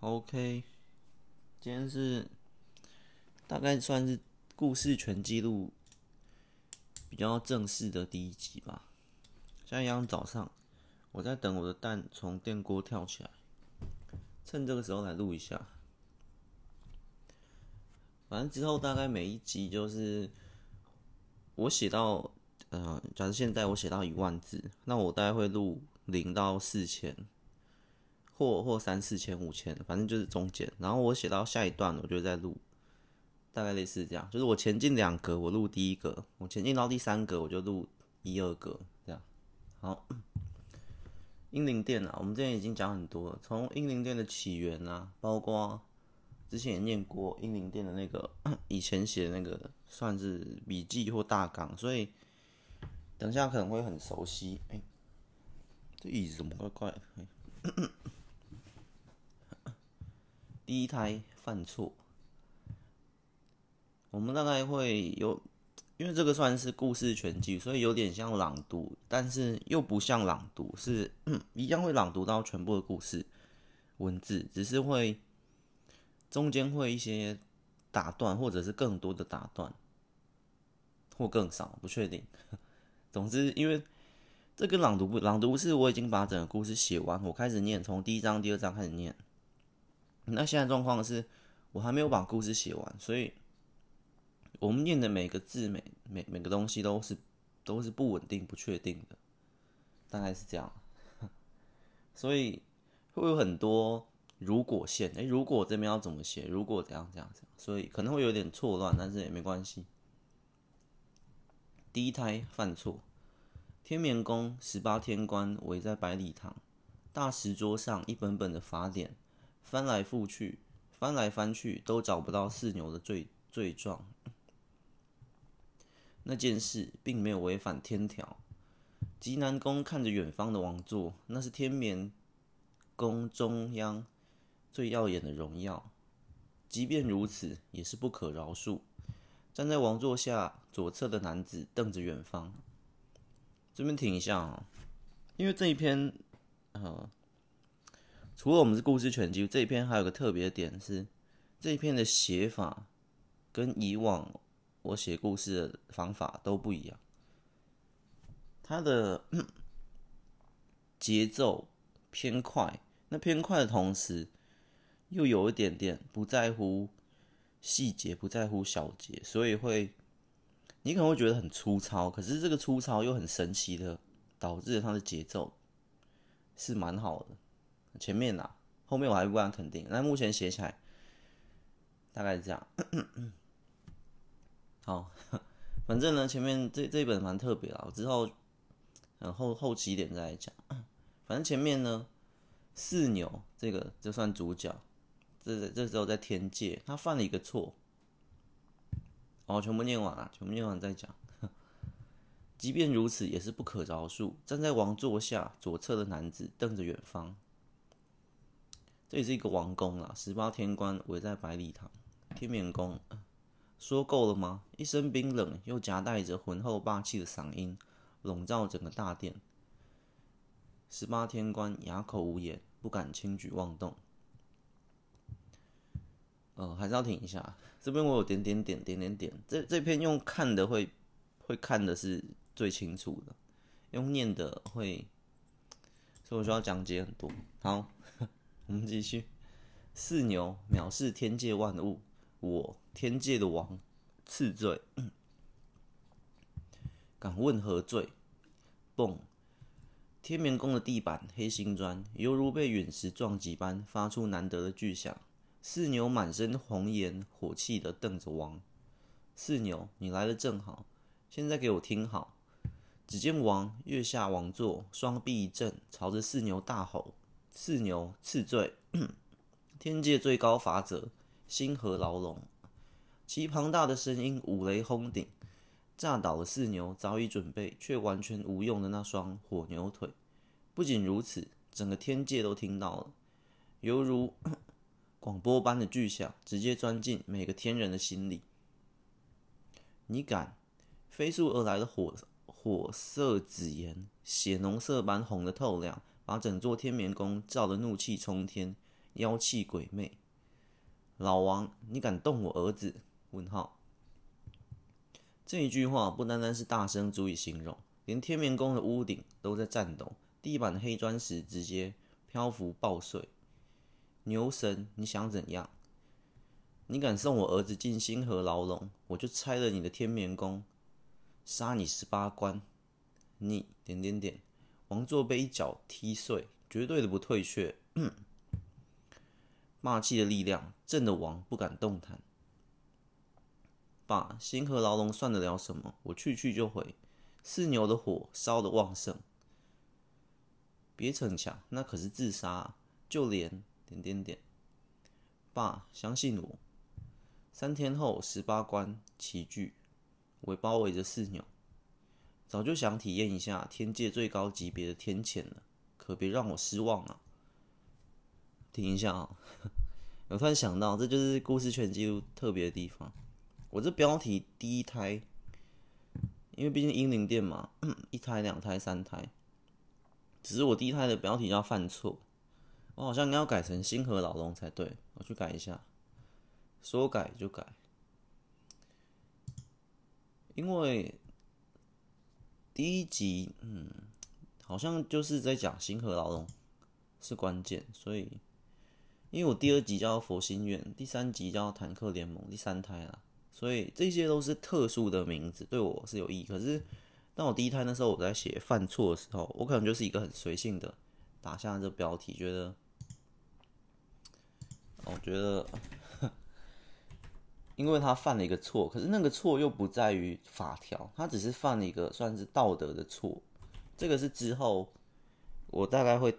OK， 今天是大概算是故事全记录比较正式的第一集吧。像一样早上，我在等我的蛋从电锅跳起来，趁这个时候来录一下。反正之后大概每一集就是我写到，假设现在我写到10000字，那我大概会录0到4000。或3000、4000、5000，反正就是中间。然后我写到下一段，我就再录，大概类似这样。就是我前进2格，我录第1格；我前进到第3格，我就录1、2格这样。好，英灵殿啊，我们之前已经讲很多了，从英灵殿的起源啊，包括之前也念过英灵殿的那个以前写的那个算是笔记或大纲，所以等一下可能会很熟悉。哎，这椅子怎么怪怪的？第一胎犯错，我们大概会有，因为这个算是故事全集，所以有点像朗读，但是又不像朗读，是一样会朗读到全部的故事文字，只是会中间会一些打断，或者是更多的打断，或更少，不确定。总之，因为这跟朗读是我已经把整个故事写完，我开始念，从第1章、第2章开始念。那现在状况是，我还没有把故事写完，所以我们念的每个字、每个东西都是不稳定、不确定的，大概是这样。所以会有很多如果线，如果这边要怎么写，如果怎样，所以可能会有点错乱，但是也没关系。第一胎犯错，天眠宫18天官围在百里堂大石桌上，一本本的法典。翻来覆去，翻来翻去，都找不到四牛的罪状。那件事并没有违反天条。吉南公看着远方的王座，那是天眠宫中央最耀眼的荣耀。即便如此，也是不可饶恕。站在王座下左侧的男子瞪着远方。这边停一下哦，因为这一篇，除了我们是故事全集，这一篇还有个特别的点是，这一篇的写法跟以往我写故事的方法都不一样。它的节奏偏快，那偏快的同时又有一点点不在乎细节，不在乎小节，所以你可能会觉得很粗糙，可是这个粗糙又很神奇的导致它的节奏是蛮好的。前面啊，后面我还不敢肯定。那目前写起来大概是这样。好，反正呢，前面这一本蛮特别啦，我之后后期一点再来讲。反正前面呢，四牛这个就算主角，这时候在天界，他犯了一个错。哦，全部念完再讲。即便如此，也是不可饶恕。站在王座下左侧的男子瞪着远方。这也是一个王宫啦，18天官围在百里堂天眠宫。说够了吗？一声冰冷又夹带着浑厚霸气的嗓音笼罩整个大殿。18天官哑口无言，不敢轻举妄动。还是要停一下，这边我有点，这篇用看的会看的是最清楚的，用念的会，所以我需要讲解很多。好。我们继续。四牛藐视天界万物，我天界的王赐罪。敢问何罪？蹦！天眠宫的地板黑心砖，犹如被陨石撞击般发出难得的巨响。四牛满身红颜火气的瞪着王。四牛，你来得正好，现在给我听好。只见王跃下王座，双臂一震，朝着四牛大吼。四牛赐罪，天界最高法者星河牢笼，其庞大的声音五雷轰顶，炸倒了四牛早已准备却完全无用的那双火牛腿。不仅如此，整个天界都听到了，犹如广播般的巨响，直接钻进每个天人的心里。你敢！飞速而来的火色紫炎，血浓色般红得透亮。把整座天眠宫照得怒气冲天，妖气鬼魅。老王，你敢动我儿子？这一句话不单单是大声足以形容，连天眠宫的屋顶都在颤抖，地板的黑砖石直接漂浮爆碎。牛神，你想怎样？你敢送我儿子进星河牢笼，我就拆了你的天眠宫，杀你18关！你……王座被一脚踢碎，绝对的不退却。霸气的力量震得王不敢动弹。爸，星河牢笼算得了什么？我去就回。四牛的火烧得旺盛，别逞强，那可是自杀啊！就连……爸，相信我。3天后，18关齐聚，我包围着四牛。早就想体验一下天界最高级别的天谴了，可别让我失望啊！停一下啊！我突然想到，这就是故事全记录特别的地方。我这标题第一胎，因为毕竟英灵殿嘛，1胎、2胎、3胎，只是我第一胎的标题要犯错，我好像应该要改成星河牢笼才对，我去改一下，说改就改，因为第一集，好像就是在讲星河牢笼是关键，所以因为我第2集叫佛心愿，第3集叫坦克联盟，第3胎啦。所以这些都是特殊的名字，对我是有意义。可是，当我第一胎那时候，我在写犯错的时候，我可能就是一个很随性的打下这标题，我觉得，因为他犯了一个错，可是那个错又不在于法条，他只是犯了一个算是道德的错。这个是之后我大概会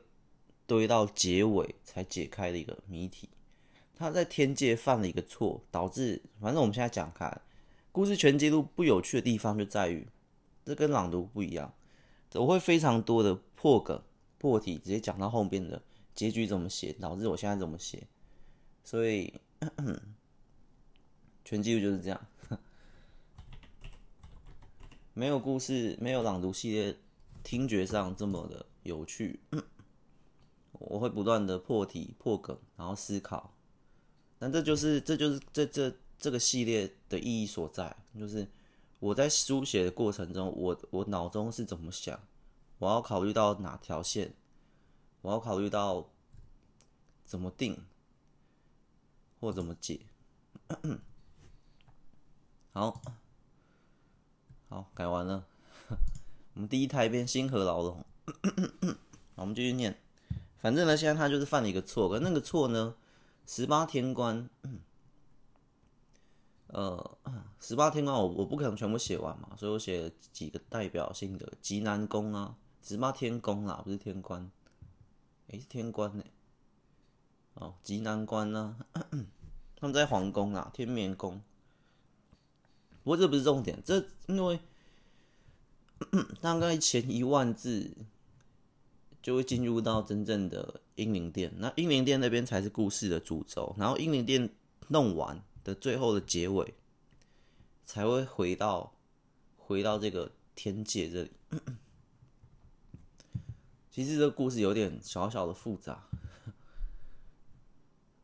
堆到结尾才解开的一个谜题。他在天界犯了一个错，导致反正我们现在讲开，故事全记录不有趣的地方就在于，这跟朗读不一样，我会非常多的破梗、破题，直接讲到后面的结局怎么写，导致我现在怎么写，所以全记录就是这样，没有故事，没有朗读系列，听觉上这么的有趣，我会不断的破题、破梗，然后思考。但这就是这个系列的意义所在，就是我在书写的过程中，我脑中是怎么想，我要考虑到哪条线，我要考虑到怎么定或怎么解。好，改完了。我们第一胎变星河牢笼，我们继续念。反正呢，现在他就是犯了一个错，可那个错呢？18天官，18天官我不可能全部写完嘛，所以我写了几个代表性的，极南宫啊，18天宫啦，不是天官，是天官呢，极南关啊，他们在皇宫啦，天眠宫。不过这不是重点，这因为大概前1万字。就会进入到真正的英灵殿，那英灵殿那边才是故事的主轴，然后英灵殿弄完的最后的结尾，才会回到这个天界这里。其实这个故事有点小小的复杂，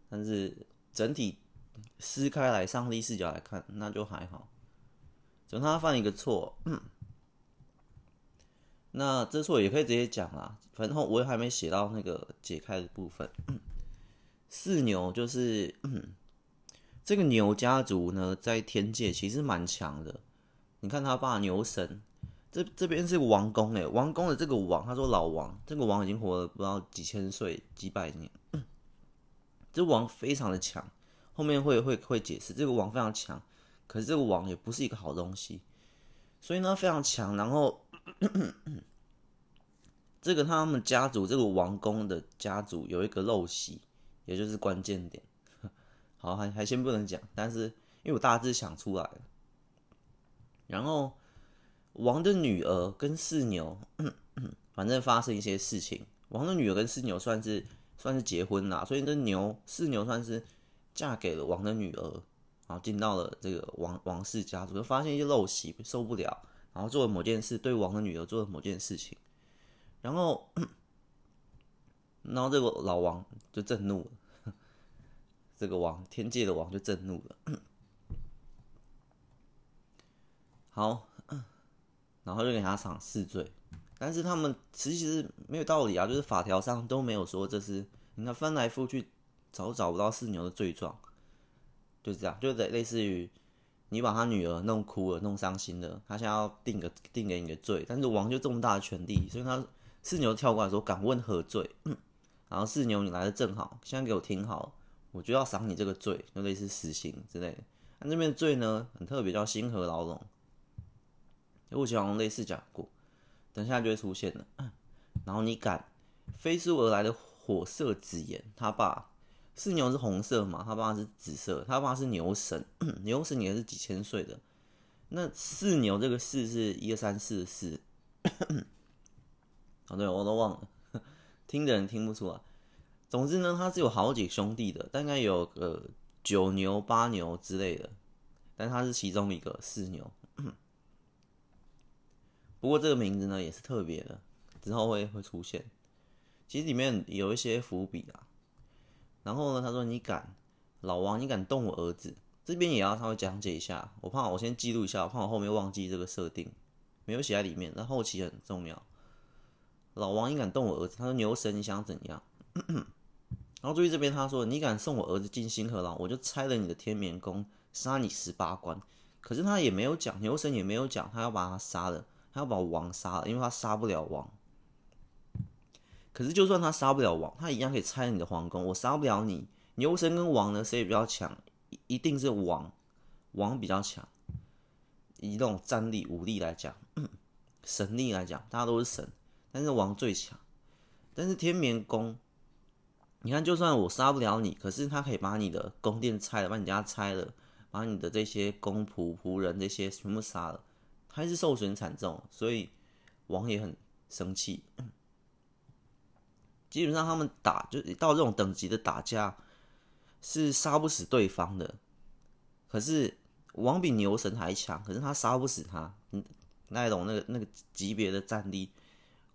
但是整体撕开来上帝视角来看，那就还好。总之他犯一个错。那这错也可以直接讲啦，反正我也还没写到那个解开的部分。四牛就是这个牛家族呢，在天界其实蛮强的。你看他爸牛神，这边是王宫王宫的这个王，他说老王，这个王已经活了不知道几千岁、几百年。这王非常的强，后面会解释这个王非常强，可是这个王也不是一个好东西，所以呢非常强，然后。这个他们家族，这个王宫的家族有一个陋习，也就是关键点。好，还先不能讲，但是因为我大致想出来了。然后王的女儿跟四牛，反正发生一些事情。王的女儿跟四牛算是结婚啦，所以这四牛算是嫁给了王的女儿，然后进到了这个王氏家族，就发现一些陋习，受不了。然后做了某件事，对王的女儿做了某件事情，然后这个老王就震怒了，这个王，天界的王就震怒了。好，然后就给他赏4罪，但是他们其实没有道理啊，就是法条上都没有说这是，你看翻来覆去找不到四牛的罪状，就是这样，就类似于你把他女儿弄哭了、弄伤心了，他现在要定给你的罪，但是王就这么大的权力，所以他四牛跳过来说：“敢问何罪？”然后四牛你来的正好，现在给我听好，我就要赏你这个罪，就类似死刑之类的。那这边的罪呢，很特别，叫星河牢笼。我前面类似讲过，等一下就会出现了。然后你敢飞速而来的火色紫炎，他爸四牛是红色嘛，他爸是紫色，他爸是牛神，牛神也是几千岁的。那四牛这个四是1234的四，哦对，我都忘了，听的人听不出来。总之呢，他是有好几兄弟的，大概有个九牛、八牛之类的，但他是其中一个四牛。不过这个名字呢也是特别的，之后会出现。其实里面有一些伏笔啊。然后呢，他说：“老王，你敢动我儿子？”这边也要稍微讲解一下，我先记录一下，我怕我后面忘记这个设定，没有写在里面，但后期很重要。老王，你敢动我儿子？他说：“牛神，你想怎样？”然后注意这边他说：“你敢送我儿子进星河牢，我就拆了你的天眠宫，杀你18关。”可是他也没有讲，牛神也没有讲，他要把他杀了。他要把王杀了，因为他杀不了王。可是就算他杀不了王，他一样可以拆你的皇宫。我杀不了你，牛神跟王呢，谁比较强？一定是王比较强。以那种战力、武力来讲，神力来讲，大家都是神，但是王最强。但是天眠宫，你看，就算我杀不了你，可是他可以把你的宫殿拆了，把你家拆了，把你的这些公仆、仆人这些全部杀了。还是受损惨重，所以王也很生气。基本上他们就到这种等级的打架是杀不死对方的。可是王比牛神还强，可是他杀不死他。那一种那个级别的战力，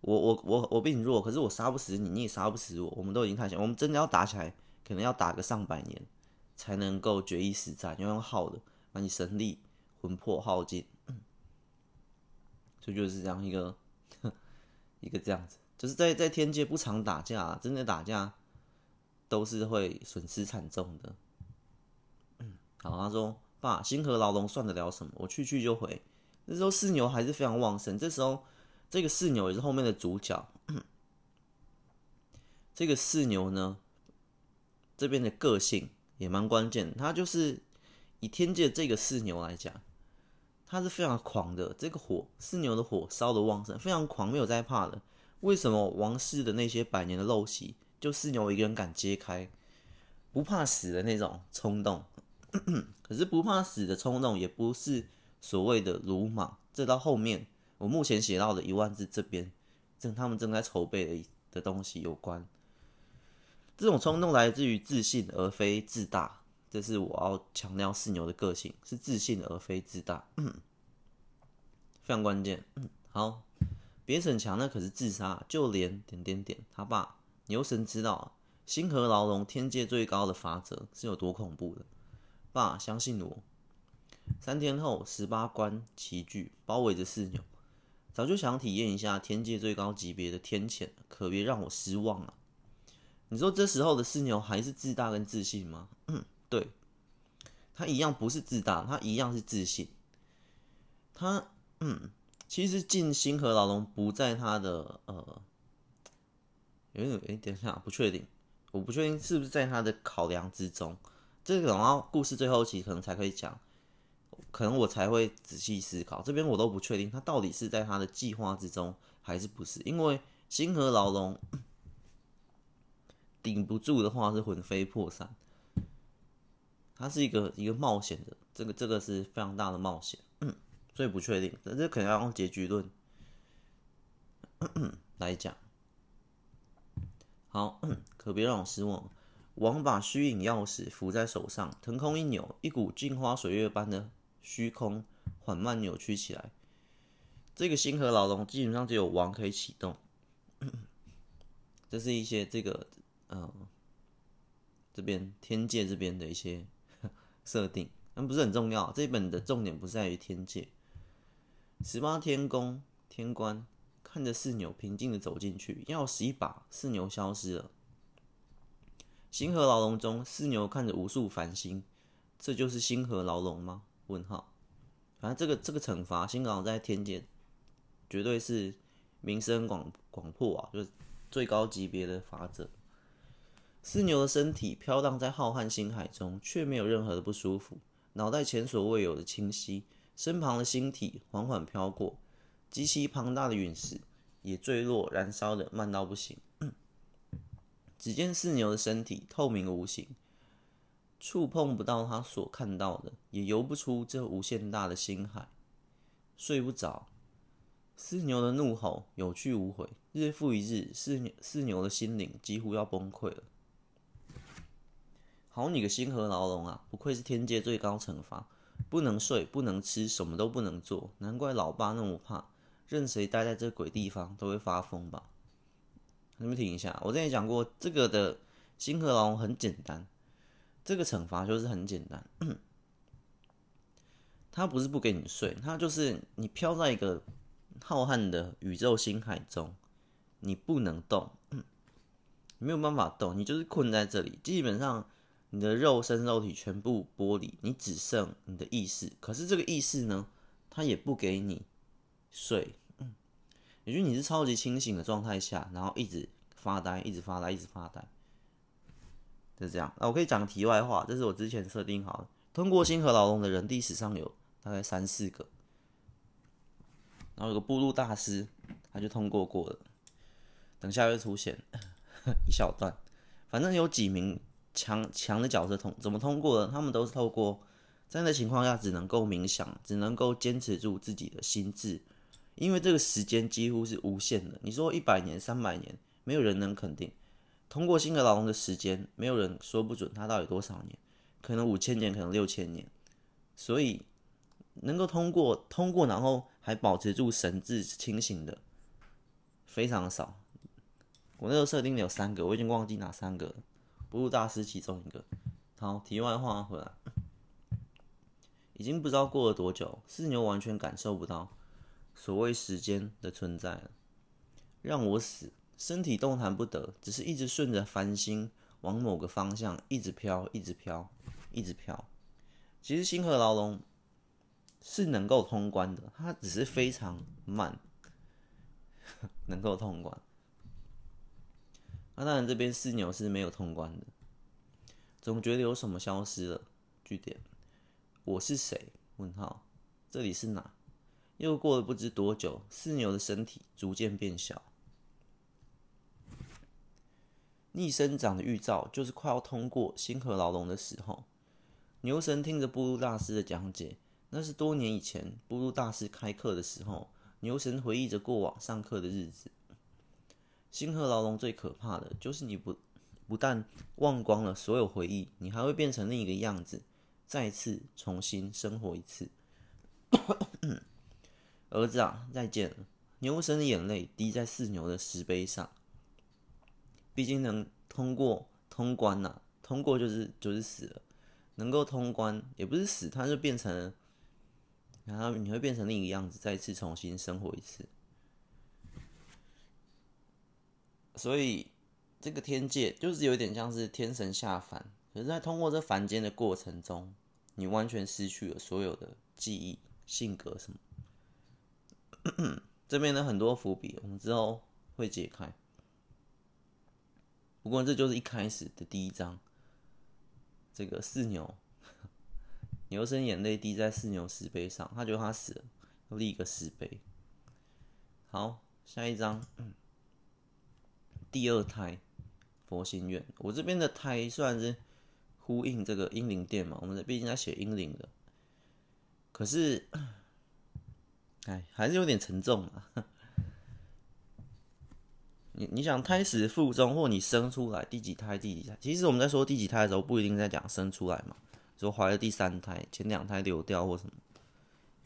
我比你弱，可是我杀不死你，你也杀不死我。我们都已经太强，我们真的要打起来，可能要打个上百年才能够决一死战，要用耗的把你神力、魂魄耗尽。所以就是这样一个这样子，就是在天界不常打架啊，真的打架都是会损失惨重的。好，他说：“爸，星河牢笼算得了什么？我去就回。”那时候四牛还是非常旺盛，这时候这个四牛也是后面的主角。这个四牛呢，这边的个性也蛮关键，他就是以天界这个四牛来讲。他是非常狂的，这个火四牛的火烧的旺盛，非常狂，没有在怕的。为什么王室的那些百年的陋习，就四牛一个人敢揭开，不怕死的那种冲动？可是不怕死的冲动也不是所谓的鲁莽，这到后面我目前写到的10000字这边，他们正在筹备的东西有关。这种冲动来自于自信而非自大。这是我要强调四牛的个性，是自信而非自大，非常关键。好，别逞强，那可是自杀。就连。他爸牛神知道星河牢笼天界最高的法则是有多恐怖的。爸，相信我。3天后，18关齐聚，包围着四牛。早就想体验一下天界最高级别的天谴，可别让我失望了。你说这时候的四牛还是自大跟自信吗？对，他一样不是自大，他一样是自信。他其实进星河牢笼不在他的等一下，我不确定是不是在他的考量之中。这种啊，故事最后期可能才可以讲，可能我才会仔细思考。这边我都不确定他到底是在他的计划之中还是不是，因为星河牢笼顶不住的话是魂飞魄散。它是一个冒险的，这个是非常大的冒险，所以不确定，但这可能要用结局论来讲。好，可别让我失望。王把虚影钥匙扶在手上，腾空一扭，一股镜花水月般的虚空缓慢扭曲起来。这个星河牢笼基本上只有王可以启动，这是一些这边天界这边的一些设定，但不是很重要。这一本的重点不在于天界。18天宫天官看着四牛平静的走进去，钥匙一把，四牛消失了。星河牢笼中，四牛看着无数繁星，这就是星河牢笼吗？问号。反正这个惩罚，星河在天界绝对是名声广阔啊，就是最高级别的法则。四牛的身体飘荡在浩瀚星海中，却没有任何的不舒服，脑袋前所未有的清晰，身旁的星体缓缓飘过，极其庞大的陨石也坠落，燃烧的慢到不行。只见四牛的身体透明无形，触碰不到他所看到的，也游不出这无限大的星海。睡不着，四牛的怒吼有去无回，日复一日，四牛的心灵几乎要崩溃了。好你个星河牢笼啊！不愧是天界最高惩罚，不能睡，不能吃，什么都不能做，难怪老爸那么怕，任谁待在这鬼地方都会发疯吧。你们听一下，我之前讲过，这个的星河牢笼很简单，这个惩罚就是很简单。他不是不给你睡，他就是你飘在一个浩瀚的宇宙星海中，你不能动，你没有办法动，你就是困在这里，基本上你的肉体全部剥离，你只剩你的意识。可是这个意识呢，它也不给你睡，也就是你是超级清醒的状态下，然后一直发呆就这样。我可以讲题外话，这是我之前设定好的，通过星河牢笼的人历史上有大概3-4个，然后有个部落大师他就通过过了，等下会出现一小段。反正有几名强的角色怎么通过的，他们都是透过在那情况下只能够冥想，只能够坚持住自己的心智，因为这个时间几乎是无限的。你说100年300年，没有人能肯定。通过星河牢笼的时间，没有人说不准它到底多少年，可能5000年，可能6000年。所以能够通过然后还保持住神智清醒的非常少。我那时候设定的有3个，我已经忘记哪3个了，不入大师其中一个。好，题外话回来，已经不知道过了多久，四牛完全感受不到所谓时间的存在了。让我死，身体动弹不得，只是一直顺着繁星往某个方向一直飘。其实星河牢笼是能够通关的，它只是非常慢能够通关。那当然这边四牛是没有通关的，总觉得有什么消失了。句点，我是谁？问号，这里是哪？又过了不知多久，四牛的身体逐渐变小。逆生长的预兆就是快要通过星河牢笼的时候。牛神听着布鲁大师的讲解，那是多年以前布鲁大师开课的时候，牛神回忆着过往上课的日子。星河牢笼最可怕的就是你不但忘光了所有回忆，你还会变成另一个样子，再次重新生活一次。儿子啊，再见了。牛神的眼泪滴在四牛的石碑上。毕竟能通关啊，通过就是死了，能够通关也不是死，它就变成了，然后你会变成另一个样子，再次重新生活一次。所以这个天界就是有点像是天神下凡，可是在通过这凡间的过程中，你完全失去了所有的记忆、性格什么。这边呢很多伏笔，我们之后会解开。不过这就是一开始的第一章，这个四牛，牛神眼泪滴在四牛石碑上，他觉得他死了，又立一个石碑。好，下一章。第二胎佛心愿，我这边的胎虽然是呼应这个英灵殿嘛，我们毕竟在写英灵的，可是，还是有点沉重啊。你想胎死腹中，或你生出来第几胎？其实我们在说第几胎的时候，不一定在讲生出来嘛，说怀了第3胎，前2胎流掉或什么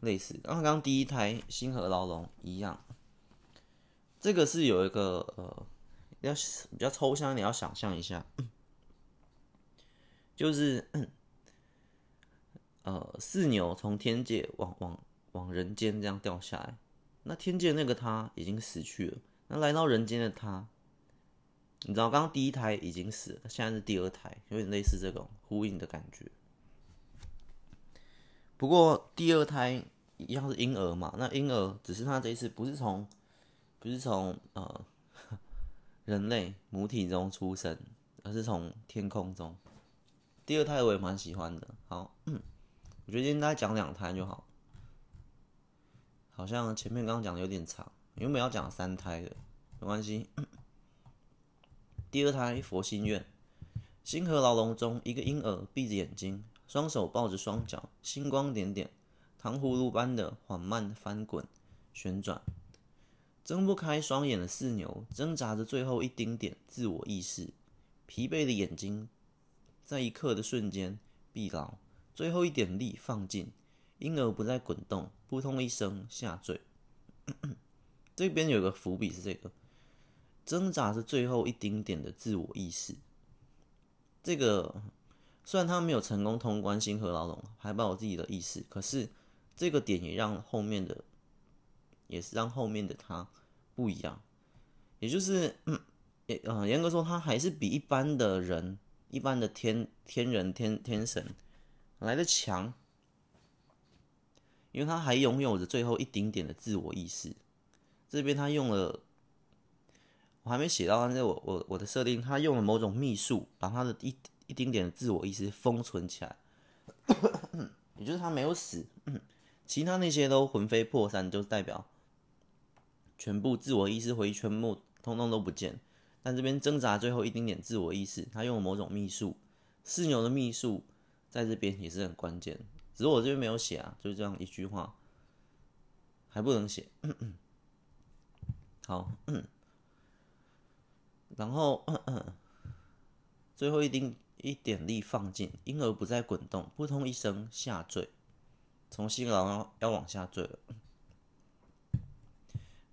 类似。刚刚第一胎星河牢笼一样，这个是有一个比较抽象一点，要想象一下。就是四牛从天界往人间这样掉下来，那天界那个他已经死去了，那来到人间的他，你知道刚刚第一胎已经死了，现在是第二胎，有点类似这种呼应的感觉。不过第二胎一样是婴儿嘛，那婴儿只是他这一次不是从人类母体中出生，而是从天空中。第二胎我也蛮喜欢的，好，我觉得今天大概讲两胎就好，好像前面刚刚讲的有点长，原本要讲三胎的，没关系。第二胎佛心愿，星河牢笼中，一个婴儿闭着眼睛，双手抱着双脚，星光点点，糖葫芦般的缓慢翻滚旋转。睁不开双眼的四牛挣扎着最后一丁点自我意识，疲惫的眼睛在一刻的瞬间闭牢，最后一点力放尽，婴儿不再滚动，扑通一声下坠。这边有个伏笔是这个，挣扎着最后一丁点的自我意识。这个虽然他没有成功通关星河牢笼，还把我自己的意识，可是这个点也让后面的。也是让后面的他不一样，也就是严格说，他还是比一般的人、一般的天人、天神来得强，因为他还拥有着最后一丁点的自我意识。这边他用了，我还没写到，但是我的设定，他用了某种秘术，把他的一丁点的自我意识封存起来，也就是他没有死，其他那些都魂飞魄散，就代表。全部自我意识回圈目通通都不见，但这边挣扎最后一丁点自我意识，他用某种秘术，四牛的秘术在这边也是很关键。只是我这边没有写啊，就这样一句话，还不能写。好，然后最后一点力放尽，婴儿不再滚动，扑通一声下坠，从星牢要往下坠了。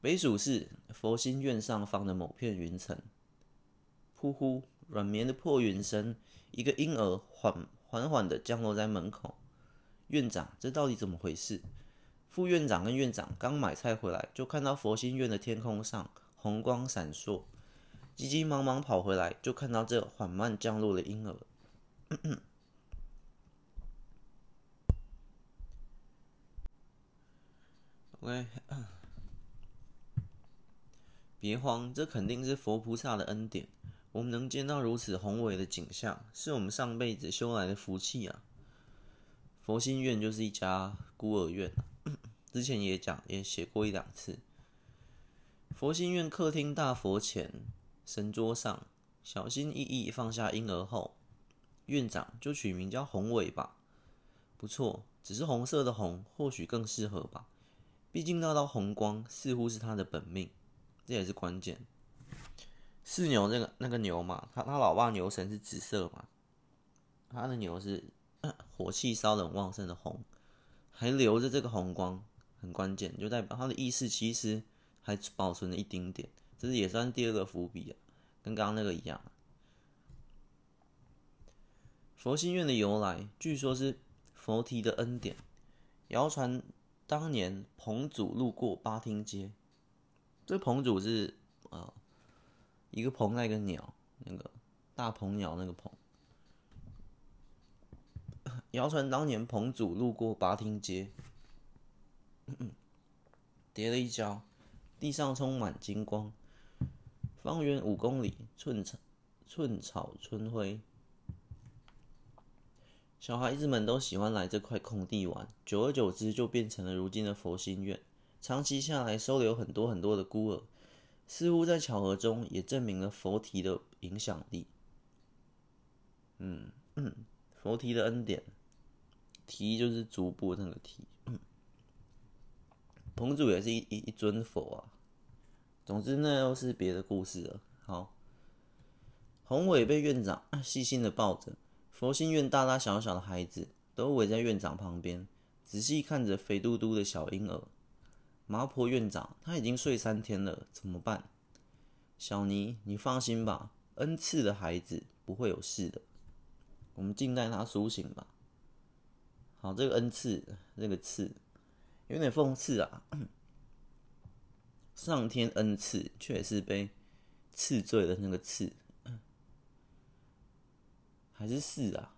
北蜀是佛心院上方的某片云层，呼呼，软绵的破云声，一个婴儿缓缓的降落在门口。院长，这到底怎么回事？副院长跟院长刚买菜回来，就看到佛心院的天空上红光闪烁，急急忙忙跑回来，就看到这缓慢降落的婴儿。OK。别慌，这肯定是佛菩萨的恩典。我们能见到如此宏伟的景象，是我们上辈子修来的福气啊！佛心院就是一家孤儿院，之前也写过一两次。佛心院客厅大佛前神桌上，小心翼翼放下婴儿后，院长就取名叫宏伟吧。不错，只是红色的红或许更适合吧，毕竟那道红光似乎是他的本命。这也是关键。四牛那个牛嘛，他老爸牛神是紫色嘛，他的牛是火气烧得很旺盛的红，还留着这个红光，很关键，就代表他的意识其实还保存了一丁点，这是也算第二个伏笔啊，跟刚刚那个一样。佛心院的由来，据说是佛提的恩典，谣传当年彭祖路过八厅街。这鹏主是一个鹏那个鸟，那个大鹏鸟那个鹏。谣传当年鹏主路过八厅街，跌了一跤，地上充满金光，方圆5公里寸草春晖。小孩子们都喜欢来这块空地玩，久而久之就变成了如今的佛心院。长期下来收留很多的孤儿，似乎在巧合中也证明了佛提的影响力。佛提的恩典，提就是足部那个提。彭祖也是一尊佛啊。总之那又是别的故事了。好，宏伟被院长细心的抱着，佛心院大大小小的孩子都围在院长旁边，仔细看着肥嘟嘟的小婴儿。麻婆院长，他已经睡3天了，怎么办？小尼，你放心吧，恩赐的孩子不会有事的。我们静待他苏醒吧。好，这个恩赐，这个赐，有点讽刺啊。上天恩赐，却是被赐罪的那个赐，还是是啊？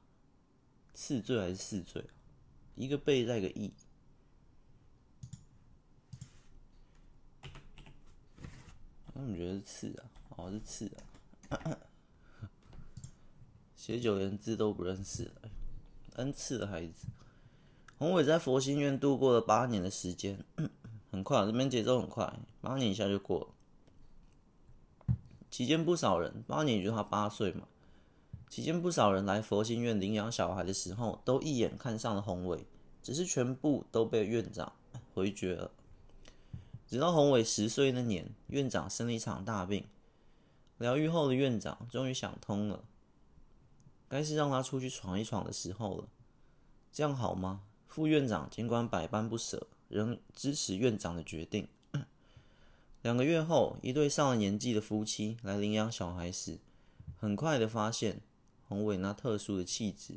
赐罪还是是罪？一个被在一个义。我怎么觉得是刺啊？哦，是刺啊！写久连字都不认识了，恩赐的孩子。宏伟在佛心院度过了8年的时间，很快，这边节奏很快，8年一下就过了。期间不少人，8年也就他8岁嘛。期间不少人来佛心院领养小孩的时候，都一眼看上了宏伟，只是全部都被院长回绝了。直到宏伟10岁那年，院长生了一场大病，疗愈后的院长终于想通了，该是让他出去闯一闯的时候了。这样好吗？副院长尽管百般不舍，仍支持院长的决定。2个月后，一对上了年纪的夫妻来领养小孩时，很快的发现宏伟那特殊的气质。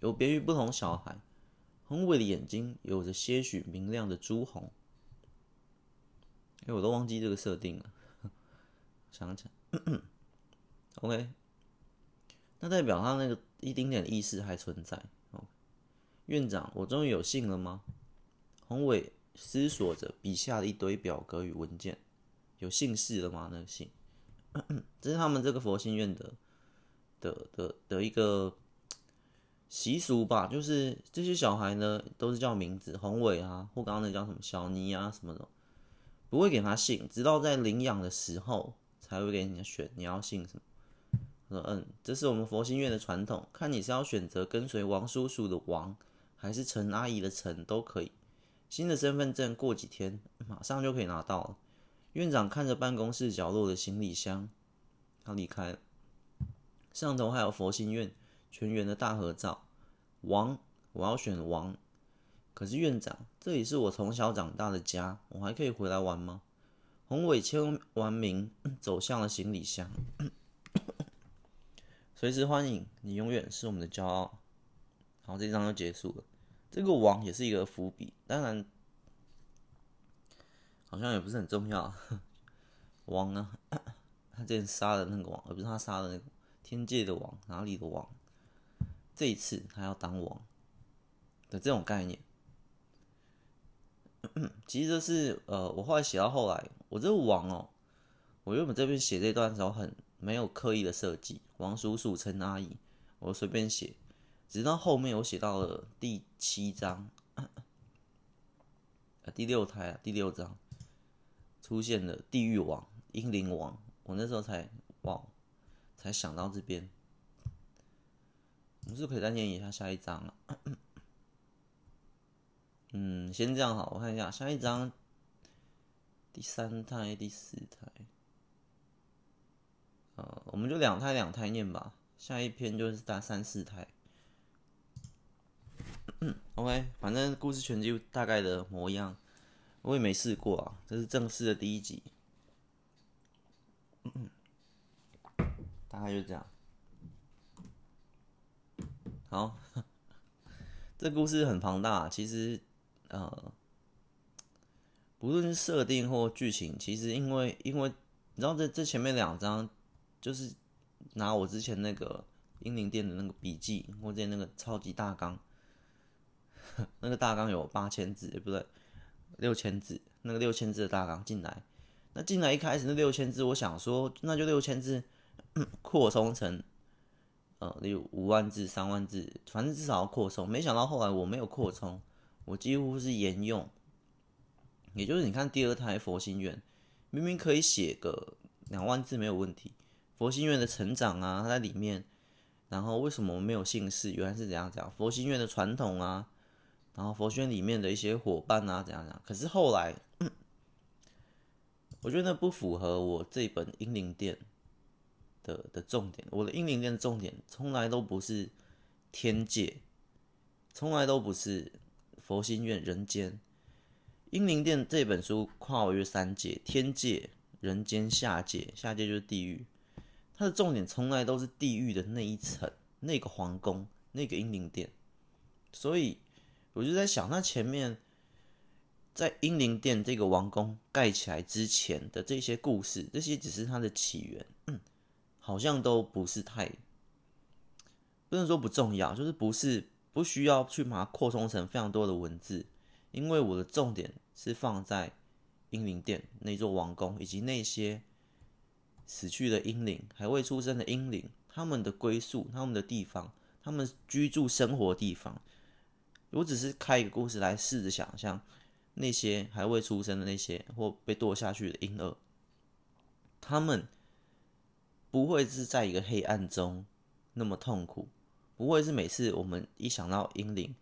有别于不同小孩，宏伟的眼睛有着些许明亮的朱红。我都忘记这个设定了，想起来，OK， 那代表他那个一丁点的意识还存在。Okay. 院长，我终于有信了吗？宏伟思索着笔下的一堆表格与文件，有姓氏了吗？那个姓，这是他们这个佛心院的一个习俗吧，就是这些小孩呢都是叫名字，宏伟啊，或刚刚那叫什么小尼啊什么的。不会给他姓，直到在领养的时候才会给你选你要姓什么。他说：“这是我们佛心院的传统，看你是要选择跟随王叔叔的王，还是陈阿姨的陈都可以。新的身份证过几天马上就可以拿到了。”院长看着办公室角落的行李箱，他离开了。上头还有佛心院全员的大合照。王，我要选王。可是院长，这里是我从小长大的家，我还可以回来玩吗？宏伟签完名，走向了行李箱。随时欢迎，你永远是我们的骄傲。好，这一章就结束了。这个王也是一个伏笔，当然好像也不是很重要。王啊，他之前杀的那个王，而不是他杀的那个天界的王，哪里的王？这一次他要当王的这种概念。其实这是我后来写到后来，我这个王哦，我原本这边写这段的时候很没有刻意的设计，王叔叔、陈阿姨，我随便写，直到后面我写到了第7章，第6章出现了地狱王、英灵王，我那时候才哇，才想到这边，我们是可以再念一下下一章了。先这样好，我看一下下一章，第3胎、第4胎，我们就2胎2胎念吧。下一篇就是大3、4胎。OK， 反正故事全就大概的模样，我也没试过啊。这是正式的第1集，大概就这样。好，这故事很庞大，其实。不论是设定或剧情，其实因为你知道这前面2章就是拿我之前那个英灵殿的那个笔记，或者那个超级大纲，那个大纲有8000字，不对，6000字，那个6000字的大纲进来，那进来一开始那6000字，我想说那就6000字扩充成例如5万字、3万字，反正至少要扩充。没想到后来我没有扩充。我几乎是沿用，也就是你看第2胎佛心院，明明可以写个2万字没有问题。佛心院的成长啊，它在里面，然后为什么没有姓氏，原来是怎样，佛心院的传统啊，然后佛心院里面的一些伙伴啊，怎样。可是后来，我觉得那不符合我这本英灵殿的重点。我的英灵殿重点从来都不是天界，从来都不是。佛心院、人间、英灵殿这本书跨越3界：天界、人间、下界。下界就是地狱，它的重点从来都是地狱的那一层，那个皇宫、那个英灵殿。所以我就在想，那前面在英灵殿这个王宫盖起来之前的这些故事，这些只是它的起源，好像都不是太，不能说不重要，就是不需要去把它扩充成非常多的文字，因为我的重点是放在英灵殿那座王宫，以及那些死去的英灵、还未出生的英灵，他们的归宿、他们的地方、他们居住生活的地方。我只是开一个故事来试着想象那些还未出生的那些或被堕下去的婴儿，他们不会是在一个黑暗中那么痛苦，不会是每次我们一想到英灵，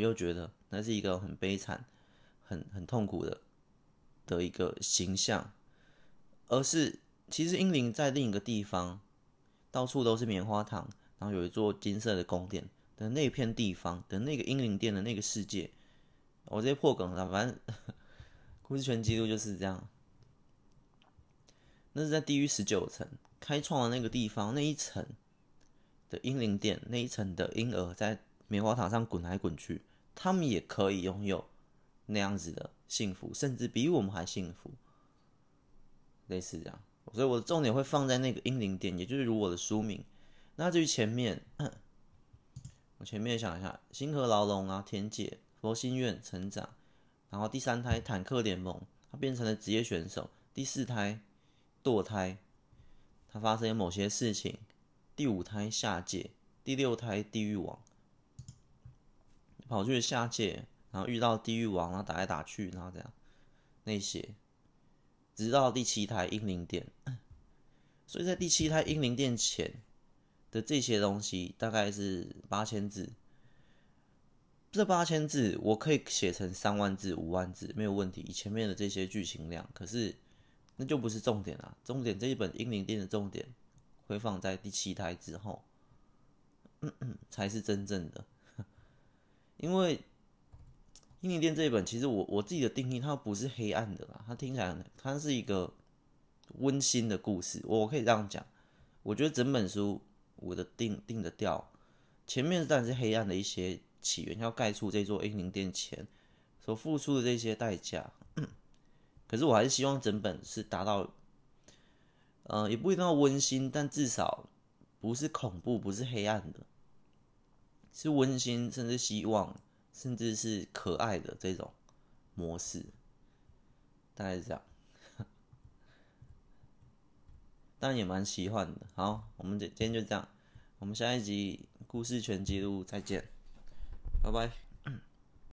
又觉得那是一个很悲惨、很痛苦的一个形象，而是其实英灵在另一个地方，到处都是棉花糖，然后有一座金色的宫殿的那片地方的那个英灵殿的那个世界。我这些破梗了，反正故事全记录就是这样。那是在地狱19层开创的那个地方，那一层的英灵殿，那一层的婴儿在棉花糖上滚来滚去，他们也可以拥有那样子的幸福，甚至比我们还幸福，类似这样。所以我的重点会放在那个英灵殿，也就是如我的书名。那至于前面，我前面想一下，星河牢笼啊、天界、佛心院、成长，然后第3胎坦克联盟，他变成了职业选手；第4胎堕胎，他发生某些事情；第5胎下界；第6胎地狱王，跑去下界，然后遇到地狱王，然后打来打去，然后这样那些，直到第7胎英灵殿。所以在第7胎英灵殿前的这些东西大概是8000字，这8000字我可以写成30000字、50000字没有问题，以前面的这些剧情量。可是那就不是重点啦，重点这一本英灵殿的重点会放在第7胎之后，才是真正的。因为英灵殿这一本，其实我自己的定义，它不是黑暗的啦，它听起来它是一个温馨的故事，我可以这样讲。我觉得整本书我的定的调，前面当然是黑暗的一些起源，要盖出这座英灵殿前所付出的这些代价。可是我还是希望整本是达到，也不一定要温馨，但至少不是恐怖，不是黑暗的，是温馨，甚至希望，甚至是可爱的这种模式，大概是这样。当然也蛮奇幻的。好，我们今天就这样，我们下一集故事全记录再见，拜拜。